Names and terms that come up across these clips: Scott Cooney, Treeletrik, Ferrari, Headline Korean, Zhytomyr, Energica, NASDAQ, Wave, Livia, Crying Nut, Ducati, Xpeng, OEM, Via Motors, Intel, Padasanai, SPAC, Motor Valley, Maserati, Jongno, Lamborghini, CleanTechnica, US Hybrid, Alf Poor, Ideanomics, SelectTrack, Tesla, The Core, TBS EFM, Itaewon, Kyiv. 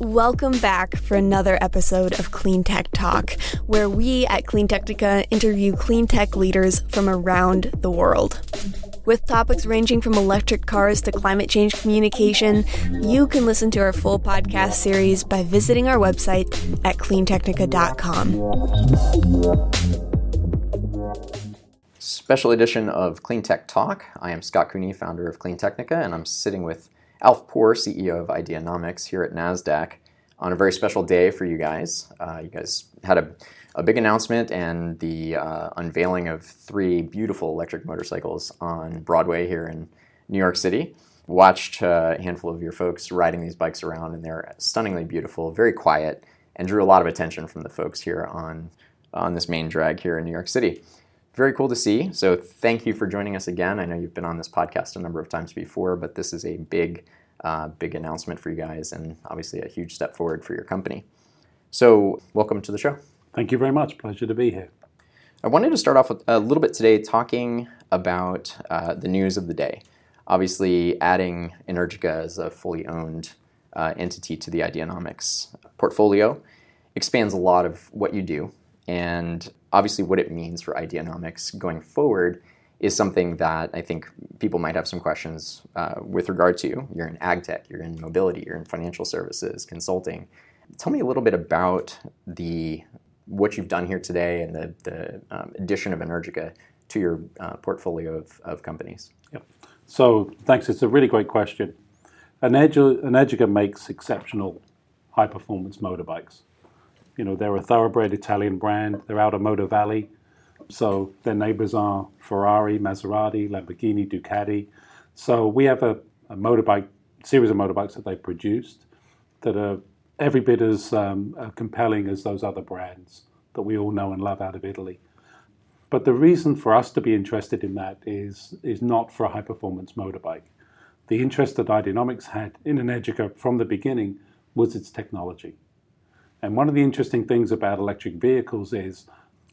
Welcome back for another episode of Clean Tech Talk, where we at CleanTechnica interview clean tech leaders from around the world. With topics ranging from electric cars to climate change communication, you can listen to our full podcast series by visiting our website at cleantechnica.com. Special edition of Clean Tech Talk. I am Scott Cooney, founder of CleanTechnica, and I'm sitting with Alf Poor, CEO of Ideanomics here at NASDAQ, on a very special day for you guys. You guys had a big announcement and the unveiling of three beautiful electric motorcycles on Broadway here in New York City. Watched a handful of your folks riding these bikes around, and they're stunningly beautiful, very quiet, and drew a lot of attention from the folks here on this main drag here in New York City. Very cool to see. So thank you for joining us again. I know you've been on this podcast a number of times before, but this is a big announcement for you guys and obviously a huge step forward for your company. So welcome to the show. Thank you very much. Pleasure to be here. I wanted to start off with a little bit today talking about the news of the day. Obviously, adding Energica as a fully owned entity to the Ideanomics portfolio expands a lot of what you do. And obviously what it means for Ideanomics going forward is something that I think people might have some questions with regard to. You're in ag tech, you're in mobility, you're in financial services, consulting. Tell me a little bit about what you've done here today and the addition of Energica to your portfolio of companies. Yep. So thanks, it's a really great question. Energica makes exceptional high-performance motorbikes. You know, they're a thoroughbred Italian brand. They're out of Motor Valley. So their neighbors are Ferrari, Maserati, Lamborghini, Ducati. So we have a motorbike, series of motorbikes that they've produced that are every bit as compelling as those other brands that we all know and love out of Italy. But the reason for us to be interested in that is not for a high-performance motorbike. The interest that Ideanomics had in Energica from the beginning was its technology. And one of the interesting things about electric vehicles is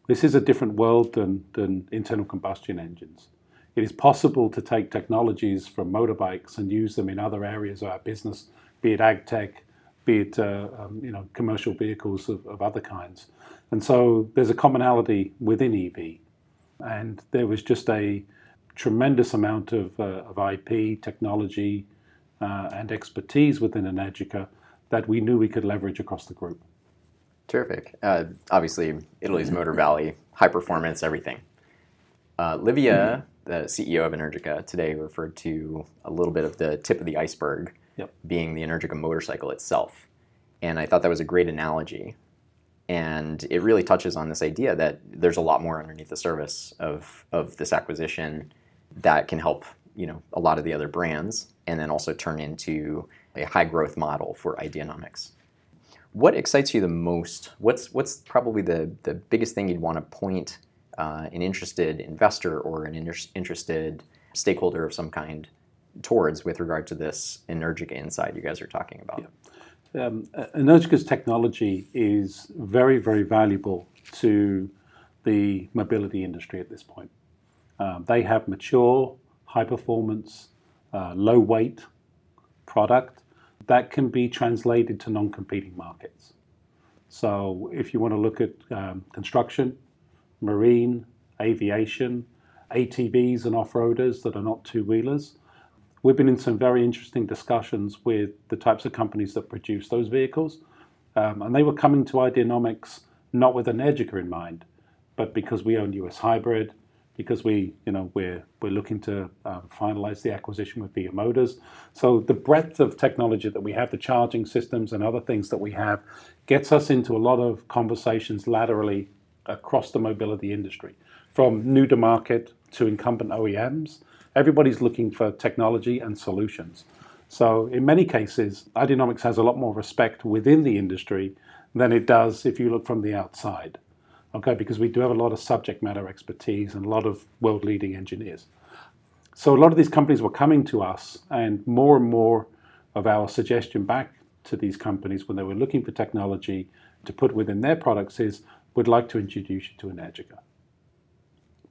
this is a different world than internal combustion engines. It is possible to take technologies from motorbikes and use them in other areas of our business, be it ag tech, be it commercial vehicles of other kinds. And so there's a commonality within EV. And there was just a tremendous amount of IP, technology, and expertise within Energica that we knew we could leverage across the group. Terrific. Obviously, Italy's Motor Valley, high performance, everything. Livia, the CEO of Energica, today referred to a little bit of the tip of the iceberg being the Energica motorcycle itself. And I thought that was a great analogy. And it really touches on this idea that there's a lot more underneath the surface of this acquisition that can help, you know, a lot of the other brands and then also turn into a high growth model for Ideanomics. What excites you the most? What's probably the biggest thing you'd want to point an interested investor or an interested stakeholder of some kind towards with regard to this Energica insight you guys are talking about? Yeah. Energica's technology is very, very valuable to the mobility industry at this point. They have mature, high performance, low weight product that can be translated to non-competing markets. So if you want to look at construction, marine, aviation, ATVs and off-roaders that are not two-wheelers, we've been in some very interesting discussions with the types of companies that produce those vehicles. And they were coming to Ideanomics not with Energica in mind, but because we own US Hybrid, because we're looking to finalize the acquisition with Via Motors. So the breadth of technology that we have, the charging systems and other things that we have, gets us into a lot of conversations laterally across the mobility industry. From new to market to incumbent OEMs, everybody's looking for technology and solutions. So in many cases, Ideanomics has a lot more respect within the industry than it does if you look from the outside. Okay, because we do have a lot of subject matter expertise and a lot of world-leading engineers. So a lot of these companies were coming to us, and more of our suggestion back to these companies when they were looking for technology to put within their products is, we'd like to introduce you to Energica.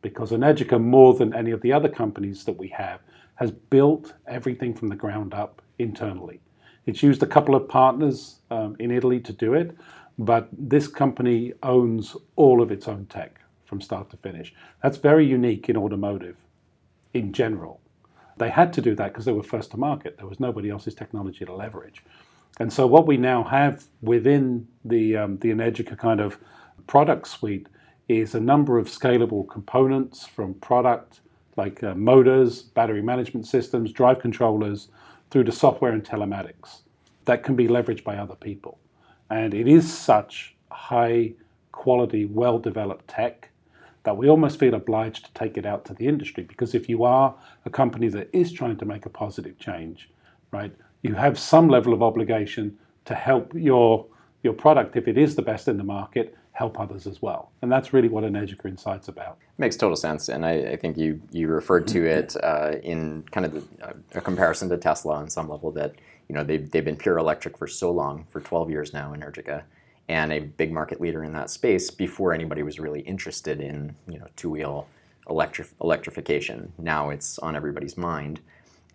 Because Energica, more than any of the other companies that we have, has built everything from the ground up internally. It's used a couple of partners in Italy to do it, but this company owns all of its own tech from start to finish. That's very unique in automotive in general. They had to do that because they were first to market. There was nobody else's technology to leverage. And so what we now have within the Energica kind of product suite is a number of scalable components from product, like motors, battery management systems, drive controllers, through to software and telematics that can be leveraged by other people. And it is such high quality, well-developed tech that we almost feel obliged to take it out to the industry, because if you are a company that is trying to make a positive change, right, you have some level of obligation to help your product, if it is the best in the market, help others as well. And that's really what Energica Insight's about. Makes total sense. And I think you referred to it in kind of a comparison to Tesla on some level, that you know they've been pure electric for so long, for 12 years now, Energica, and a big market leader in that space before anybody was really interested in two-wheel electrification. Now it's on everybody's mind.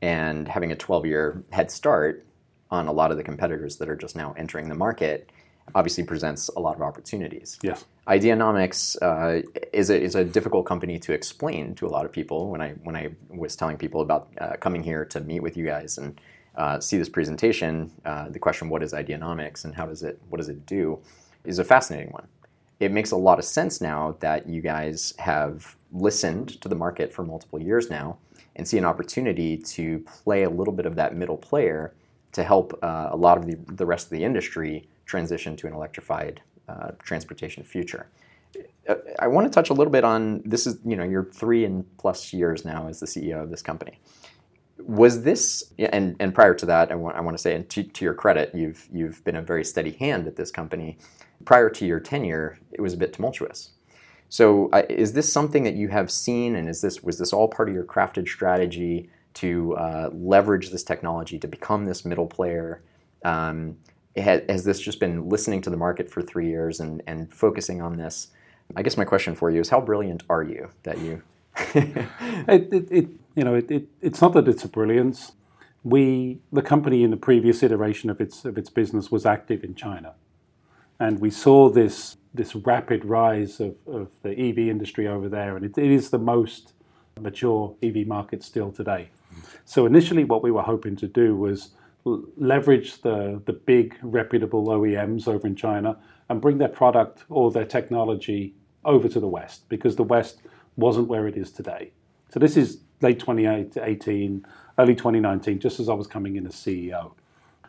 And having a 12-year head start on a lot of the competitors that are just now entering the market obviously presents a lot of opportunities. Yes. Ideanomics is a difficult company to explain to a lot of people. When I was telling people about coming here to meet with you guys and see this presentation, the question, what is Ideanomics and what does it do, is a fascinating one. It makes a lot of sense now that you guys have listened to the market for multiple years now and see an opportunity to play a little bit of that middle player to help a lot of the rest of the industry transition to an electrified transportation future. I want to touch a little bit on, this is, you're 3+ years now as the CEO of this company. Was this, and prior to that, I want to say, and to your credit, you've been a very steady hand at this company. Prior to your tenure, it was a bit tumultuous. So is this something that you have seen, and was this all part of your crafted strategy to leverage this technology to become this middle player? Has this just been listening to the market for 3 years and focusing on this? I guess my question for you is, how brilliant are you that you... It's not that it's a brilliance. The company in the previous iteration of its business was active in China, and we saw this rapid rise of the EV industry over there, and it is the most mature EV market still today. So initially, what we were hoping to do was leverage the big reputable OEMs over in China and bring their product or their technology over to the West, because the West wasn't where it is today. So this is late 2018, early 2019, just as I was coming in as CEO.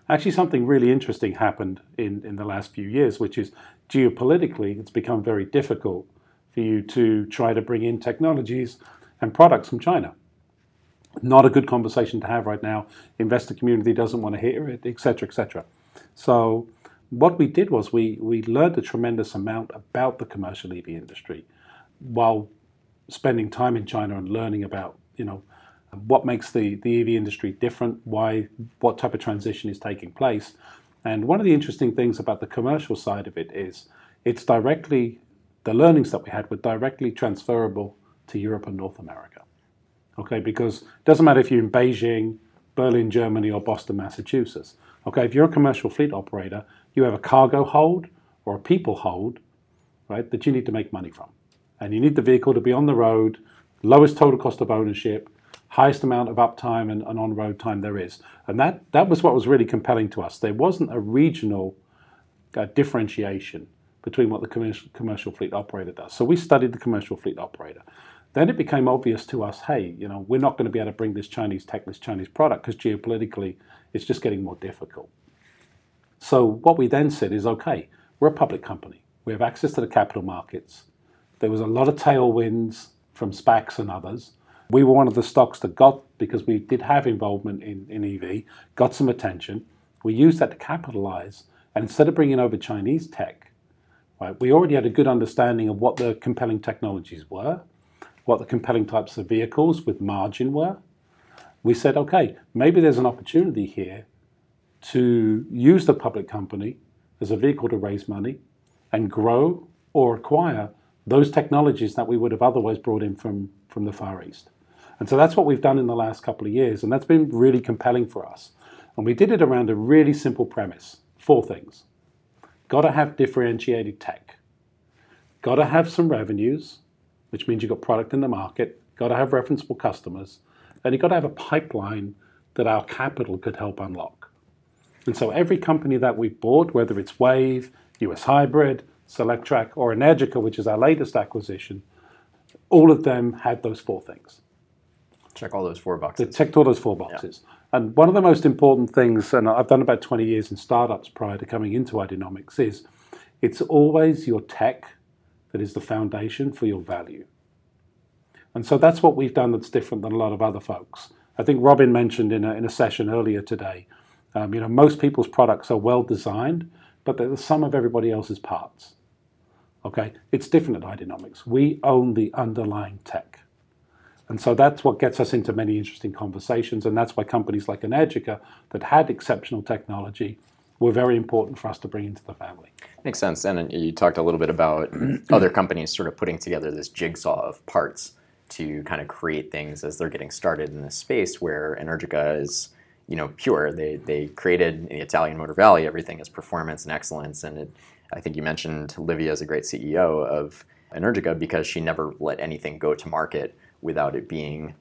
Actually, something really interesting happened in the last few years, which is geopolitically, it's become very difficult for you to try to bring in technologies and products from China. Not a good conversation to have right now. Investor community doesn't want to hear it, et cetera, et cetera. So what we did was we learned a tremendous amount about the commercial EV industry while spending time in China and learning about, what makes the EV industry different, what type of transition is taking place. And one of the interesting things about the commercial side of it is the learnings that we had were directly transferable to Europe and North America. Okay, because it doesn't matter if you're in Beijing, Berlin, Germany, or Boston, Massachusetts. Okay, if you're a commercial fleet operator, you have a cargo hold or a people hold, right, that you need to make money from. And you need the vehicle to be on the road, lowest total cost of ownership, highest amount of uptime and on-road time there is. And that was what was really compelling to us. There wasn't a regional differentiation between what the commercial fleet operator does. So we studied the commercial fleet operator. Then it became obvious to us, hey, we're not going to be able to bring this Chinese tech, this Chinese product, because geopolitically it's just getting more difficult. So what we then said is, okay, we're a public company. We have access to the capital markets. There was a lot of tailwinds from SPACs and others. We were one of the stocks that got, because we did have involvement in EV, got some attention. We used that to capitalize. And instead of bringing over Chinese tech, right, we already had a good understanding of what the compelling technologies were, what the compelling types of vehicles with margin were. We said, okay, maybe there's an opportunity here to use the public company as a vehicle to raise money and grow or acquire those technologies that we would have otherwise brought in from the Far East. And so that's what we've done in the last couple of years, and that's been really compelling for us. And we did it around a really simple premise. 4 things. Got to have differentiated tech. Got to have some revenues, which means you've got product in the market. Got to have referenceable customers. And you've got to have a pipeline that our capital could help unlock. And so every company that we've bought, whether it's Wave, US Hybrid, SelectTrack, or Energica, which is our latest acquisition, all of them had those 4 things. Check all those 4 boxes. They checked all those 4 boxes. Yeah. And one of the most important things, and I've done about 20 years in startups prior to coming into Ideanomics, is it's always your tech that is the foundation for your value. And so that's what we've done that's different than a lot of other folks. I think Robin mentioned in a session earlier today, most people's products are well designed, but they're the sum of everybody else's parts. Okay, it's different at Ideanomics. We own the underlying tech. And so that's what gets us into many interesting conversations, and that's why companies like Energica that had exceptional technology were very important for us to bring into the family. Makes sense. And you talked a little bit about other companies sort of putting together this jigsaw of parts to kind of create things as they're getting started in this space, where Energica is, pure. They created in the Italian Motor Valley, everything is performance and excellence. And I think you mentioned Livia is a great CEO of Energica because she never let anything go to market without it being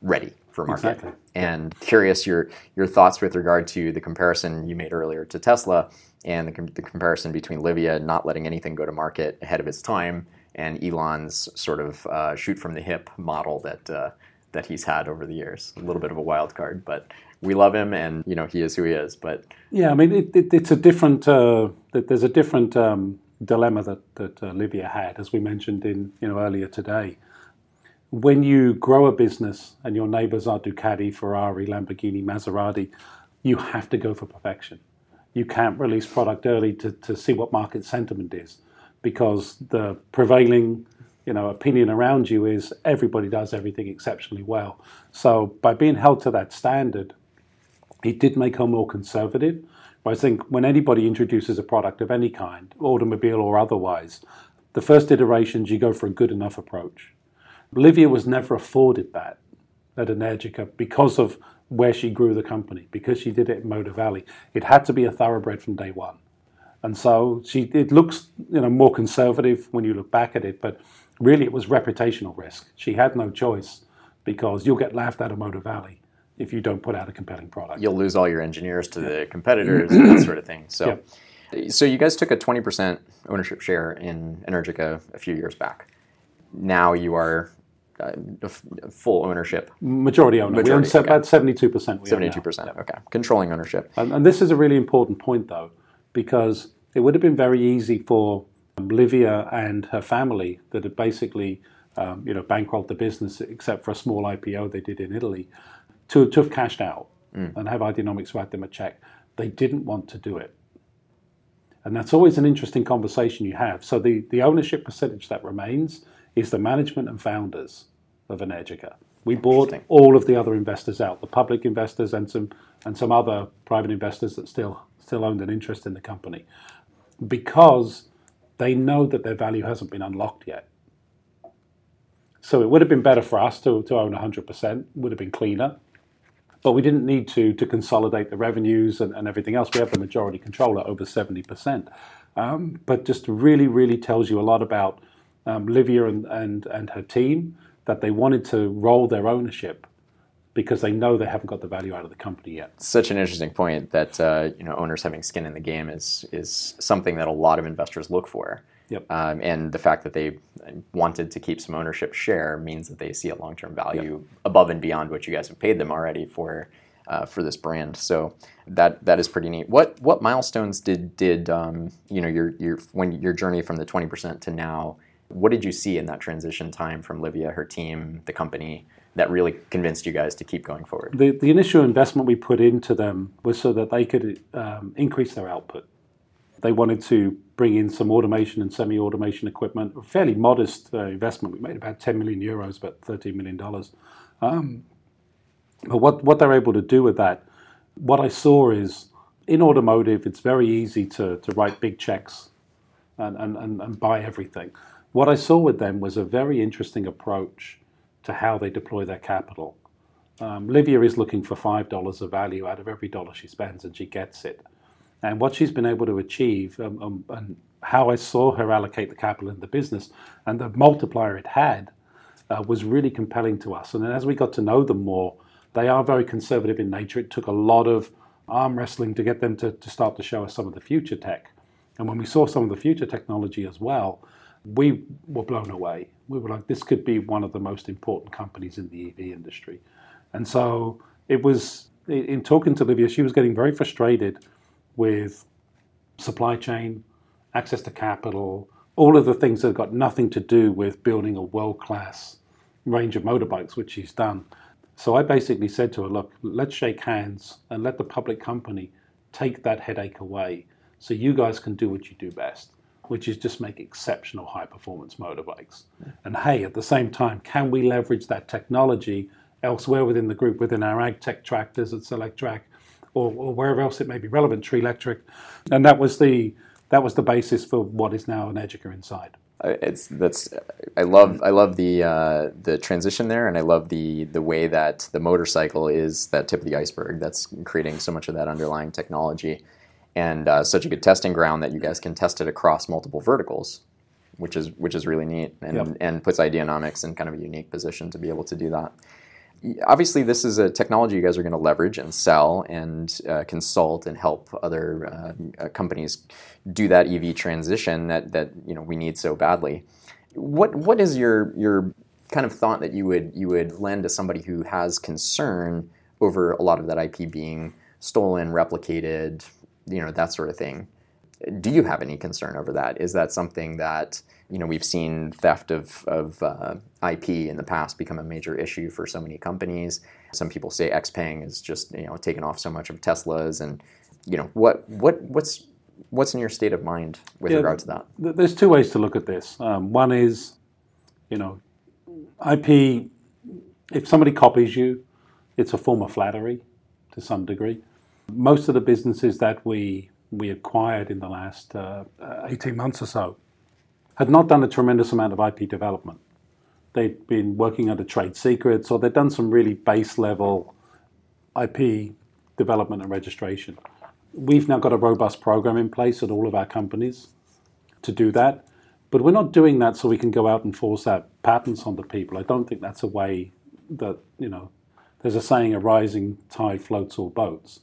ready for market. Exactly. And curious your thoughts with regard to the comparison you made earlier to Tesla and the comparison between Livia not letting anything go to market ahead of its time and Elon's sort of shoot-from-the-hip model that he's had over the years. A little bit of a wild card, but we love him, and he is who he is. But yeah, I mean, it's a different. There's a different dilemma that Livia had, as we mentioned in earlier today. When you grow a business and your neighbors are Ducati, Ferrari, Lamborghini, Maserati, you have to go for perfection. You can't release product early to see what market sentiment is, because the prevailing opinion around you is everybody does everything exceptionally well. So by being held to that standard, it did make her more conservative. But I think when anybody introduces a product of any kind, automobile or otherwise, the first iterations you go for a good enough approach. Livia was never afforded that at Energica because of where she grew the company, because she did it in Motor Valley. It had to be a thoroughbred from day one. And so it looks more conservative when you look back at it, but really it was reputational risk. She had no choice, because you'll get laughed out of Motor Valley if you don't put out a compelling product. You'll lose all your engineers to the competitors and that sort of thing. So, So you guys took a 20% ownership share in Energica a few years back. Now you are full ownership. Majority owner. Majority, we own about 72%. 72%, okay. Controlling ownership. And this is a really important point, though, because it would have been very easy for Livia and her family that had basically bankrolled the business, except for a small IPO they did in Italy, to have cashed out and have Ideanomics write them a check. They didn't want to do it. And that's always an interesting conversation you have. So the ownership percentage that remains is the management and founders of Energica. We bought all of the other investors out, the public investors and some other private investors that still owned an interest in the company, because they know that their value hasn't been unlocked yet. So it would have been better for us to own 100%, would have been cleaner, but we didn't need to consolidate the revenues and everything else. We have the majority control at over 70%. But just really, really tells you a lot about Livia and her team, that they wanted to roll their ownership because they know they haven't got the value out of the company yet. Such an interesting point that owners having skin in the game is something that a lot of investors look for. Yep. And the fact that they wanted to keep some ownership share means that they see a long-term value above and beyond what you guys have paid them already for this brand. So that is pretty neat. What milestones did your journey from the 20% to now? What did you see in that transition time from Livia, her team, the company, that really convinced you guys to keep going forward? The initial investment we put into them was so that they could increase their output. They wanted to bring in some automation and semi-automation equipment, a fairly modest investment. We made about 10 million euros, about $13 million. But what they're able to do with that, what I saw is, in automotive, it's very easy to write big checks and buy everything. What I saw with them was a very interesting approach to how they deploy their capital. Livia is looking for $5 of value out of every dollar she spends, and she gets it. And what she's been able to achieve, and how I saw her allocate the capital in the business, and the multiplier it had, was really compelling to us. And then as we got to know them more, they are very conservative in nature. It took a lot of arm wrestling to get them to start to show us some of the future tech. And when we saw some of the future technology as well, we were blown away. We were like, this could be one of the most important companies in the EV industry. And so it was, in talking to Livia, she was getting very frustrated with supply chain, access to capital, all of the things that have got nothing to do with building a world-class range of motorbikes, which she's done. So I basically said to her, look, let's shake hands and let the public company take that headache away so you guys can do what you do best, which is just make exceptional high-performance motorbikes. Yeah. And hey, at the same time, can we leverage that technology elsewhere within the group, within our ag tech tractors at SelectTrack, or wherever else it may be relevant, Treeletrik. And that was the basis for what is now Energica Inside. I love the transition there, and I love the way that the motorcycle is that tip of the iceberg that's creating so much of that underlying technology, and such a good testing ground that you guys can test it across multiple verticals, which is really neat, and yep. and puts Ideanomics in kind of a unique position to be able to do that. Obviously, this is a technology you guys are going to leverage and sell and consult and help other companies do that EV transition that you know we need so badly. What is your kind of thought that you would lend to somebody who has concern over a lot of that IP being stolen, replicated, you know, that sort of thing? Do you have any concern over that? Is that something that, you know, we've seen theft of IP in the past become a major issue for so many companies? Some people say Xpeng is just, you know, taken off so much of Teslas, and, you know, what's in your state of mind with regard to that? There's two ways to look at this. One is, you know, IP, if somebody copies you, it's a form of flattery to some degree. Most of the businesses that we acquired in the last 18 months or so had not done a tremendous amount of IP development. They'd been working under trade secrets, or they'd done some really base level IP development and registration. We've now got a robust program in place at all of our companies to do that, but we're not doing that so we can go out and force out patents onto people. I don't think that's a way that, you know, there's a saying, a rising tide floats all boats.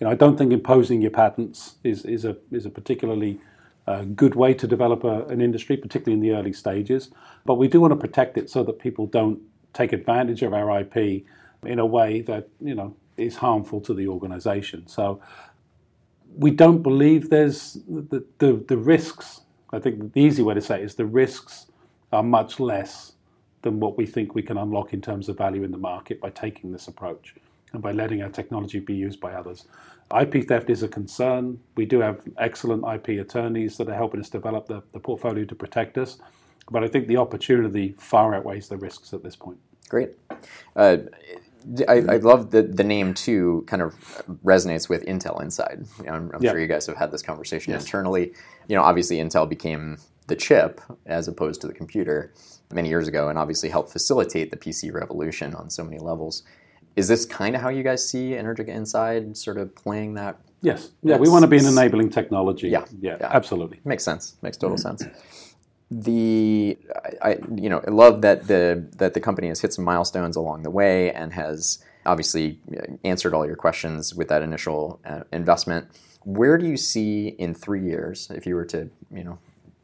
You know, I don't think imposing your patents is a particularly good way to develop an industry, particularly in the early stages. But we do want to protect it so that people don't take advantage of our IP in a way that, you know, is harmful to the organization. So we don't believe there's the risks. I think the easy way to say it is the risks are much less than what we think we can unlock in terms of value in the market by taking this approach and by letting our technology be used by others. IP theft is a concern. We do have excellent IP attorneys that are helping us develop the portfolio to protect us, but I think the opportunity far outweighs the risks at this point. Great. I love the name too, kind of resonates with Intel Inside. You know, I'm sure you guys have had this conversation internally. You know, obviously Intel became the chip as opposed to the computer many years ago, and obviously helped facilitate the PC revolution on so many levels. Is this kind of how you guys see Energica Inside sort of playing that? Yes. Yeah, we want to be an enabling technology. Yeah, absolutely. Makes sense. Makes total sense. I love that the company has hit some milestones along the way and has obviously answered all your questions with that initial investment. Where do you see in 3 years, if you were to, you know,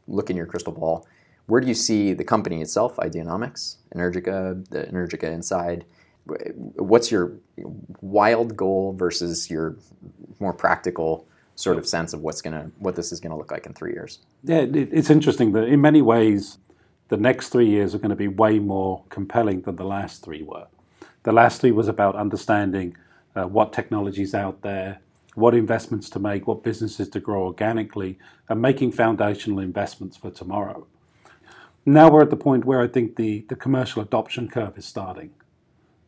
look in your crystal ball, where do you see the company itself, Ideanomics, Energica, the Energica Inside? What's your wild goal versus your more practical sort of sense of what this is gonna look like in 3 years? Yeah, it's interesting that in many ways, the next 3 years are gonna be way more compelling than the last three were. The last three was about understanding what technology's out there, what investments to make, what businesses to grow organically, and making foundational investments for tomorrow. Now we're at the point where I think the commercial adoption curve is starting.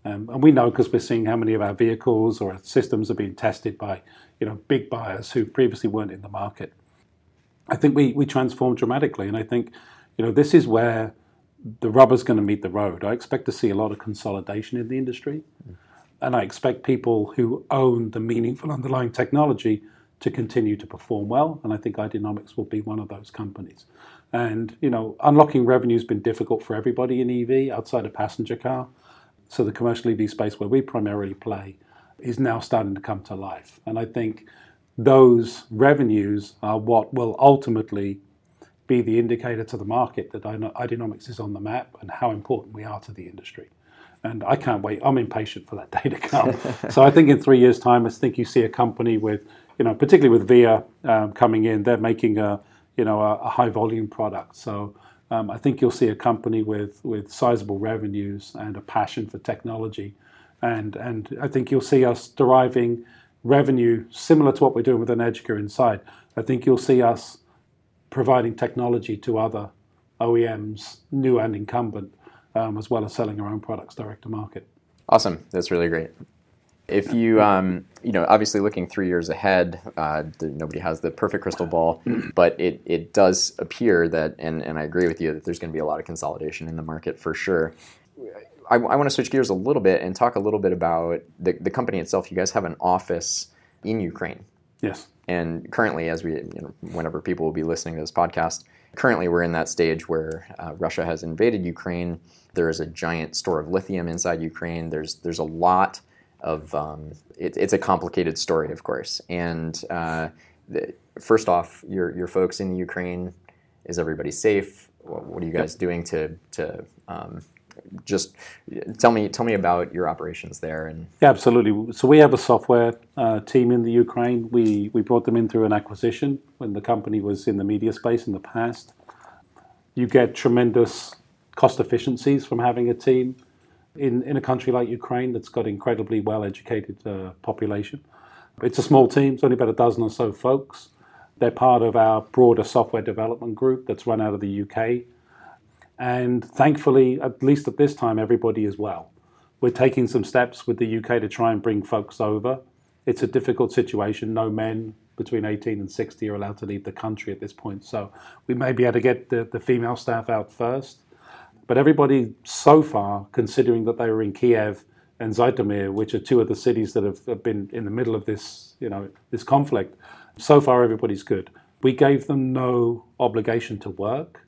And we know because we're seeing how many of our vehicles or our systems are being tested by, you know, big buyers who previously weren't in the market. I think we transformed dramatically, and I think, you know, this is where the rubber's going to meet the road. I expect to see a lot of consolidation in the industry. and I expect people who own the meaningful underlying technology to continue to perform well, and I think Ideanomics will be one of those companies. And, you know, unlocking revenue has been difficult for everybody in EV outside a passenger car. So the commercial EV space where we primarily play is now starting to come to life. And I think those revenues are what will ultimately be the indicator to the market that Ideanomics is on the map and how important we are to the industry. And I can't wait. I'm impatient for that day to come. So I think in 3 years' time, I think you see a company with, you know, particularly with Via coming in, they're making a high volume product. So I think you'll see a company with sizable revenues and a passion for technology. And I think you'll see us deriving revenue similar to what we're doing with Energica inside. I think you'll see us providing technology to other OEMs, new and incumbent, as well as selling our own products direct to market. Awesome. That's really great. If you, obviously looking 3 years ahead, nobody has the perfect crystal ball, but it does appear that, and I agree with you, that there's going to be a lot of consolidation in the market for sure. I want to switch gears a little bit and talk a little bit about the company itself. You guys have an office in Ukraine. Yes. And currently, as we, whenever people will be listening to this podcast, currently we're in that stage where Russia has invaded Ukraine. There is a giant store of lithium inside Ukraine. There's a lot of it's a complicated story, of course. And first off, your folks in Ukraine, is everybody safe? What are you guys doing to just tell me about your operations there? And yeah, absolutely. So we have a software team in the Ukraine. We brought them in through an acquisition when the company was in the media space in the past. You get tremendous cost efficiencies from having a team in a country like Ukraine that's got incredibly well-educated population. It's a small team. It's only about a dozen or so folks. They're part of our broader software development group that's run out of the UK. And thankfully, at least at this time, everybody is well. We're taking some steps with the UK to try and bring folks over. It's a difficult situation. No men between 18 and 60 are allowed to leave the country at this point. So we may be able to get the female staff out first. But everybody so far, considering that they were in Kyiv and Zhytomyr, which are two of the cities that have been in the middle of this, this conflict, so far everybody's good. We gave them no obligation to work.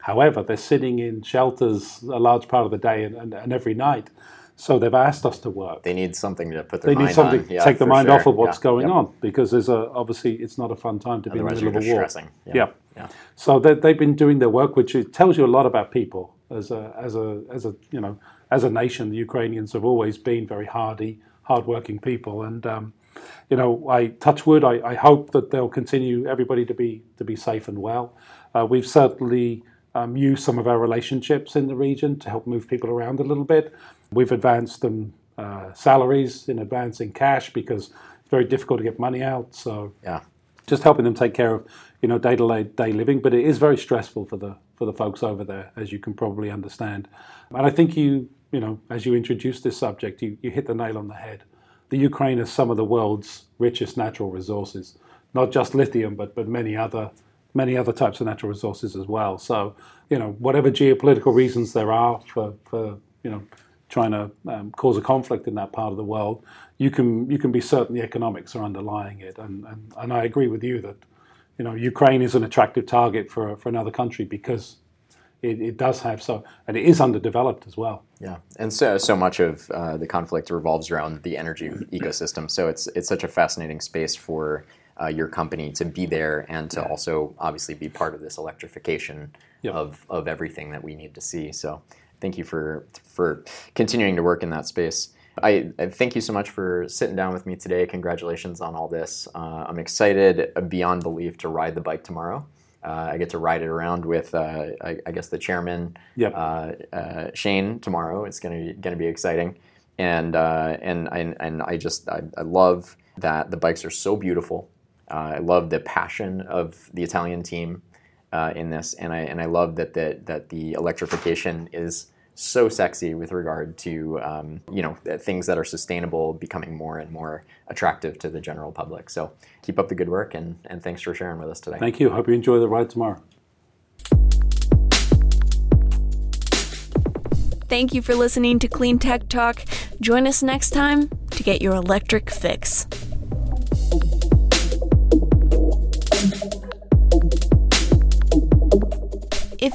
However, they're sitting in shelters a large part of the day and every night. So they've asked us to work. They need something to put their mind on. They need something to take their mind off of what's going on, because there's obviously it's not a fun time to be in the middle of a war. Otherwise you're distressing. Yeah. So they've been doing their work, which tells you a lot about people. As a nation, the Ukrainians have always been very hardy, hardworking people, and I touch wood. I hope that they'll continue everybody to be safe and well. We've certainly used some of our relationships in the region to help move people around a little bit. We've advanced them salaries in advance in cash because it's very difficult to get money out. So yeah, just helping them take care of day-to-day living, but it is very stressful for the folks over there, as you can probably understand. And I think you as you introduce this subject, you hit the nail on the head. The Ukraine has some of the world's richest natural resources, not just lithium, but many other types of natural resources as well. So whatever geopolitical reasons there are for trying to cause a conflict in that part of the world, you can be certain the economics are underlying it. And I agree with you that Ukraine is an attractive target for another country because it does have and it is underdeveloped as well. Yeah, and so much of the conflict revolves around the energy ecosystem. So it's such a fascinating space for your company to be there and to also obviously be part of this electrification of everything that we need to see. So thank you for continuing to work in that space. I thank you so much for sitting down with me today. Congratulations on all this. I'm excited beyond belief to ride the bike tomorrow. I get to ride it around with, I guess, the chairman, Shane, tomorrow. It's going to be exciting. And I love that the bikes are so beautiful. I love the passion of the Italian team in this, and I love that the electrification is so sexy with regard to things that are sustainable becoming more and more attractive to the general public. So keep up the good work, and thanks for sharing with us today. Thank you. Hope you enjoy the ride tomorrow. Thank you for listening to Clean Tech Talk. Join us next time to get your electric fix. If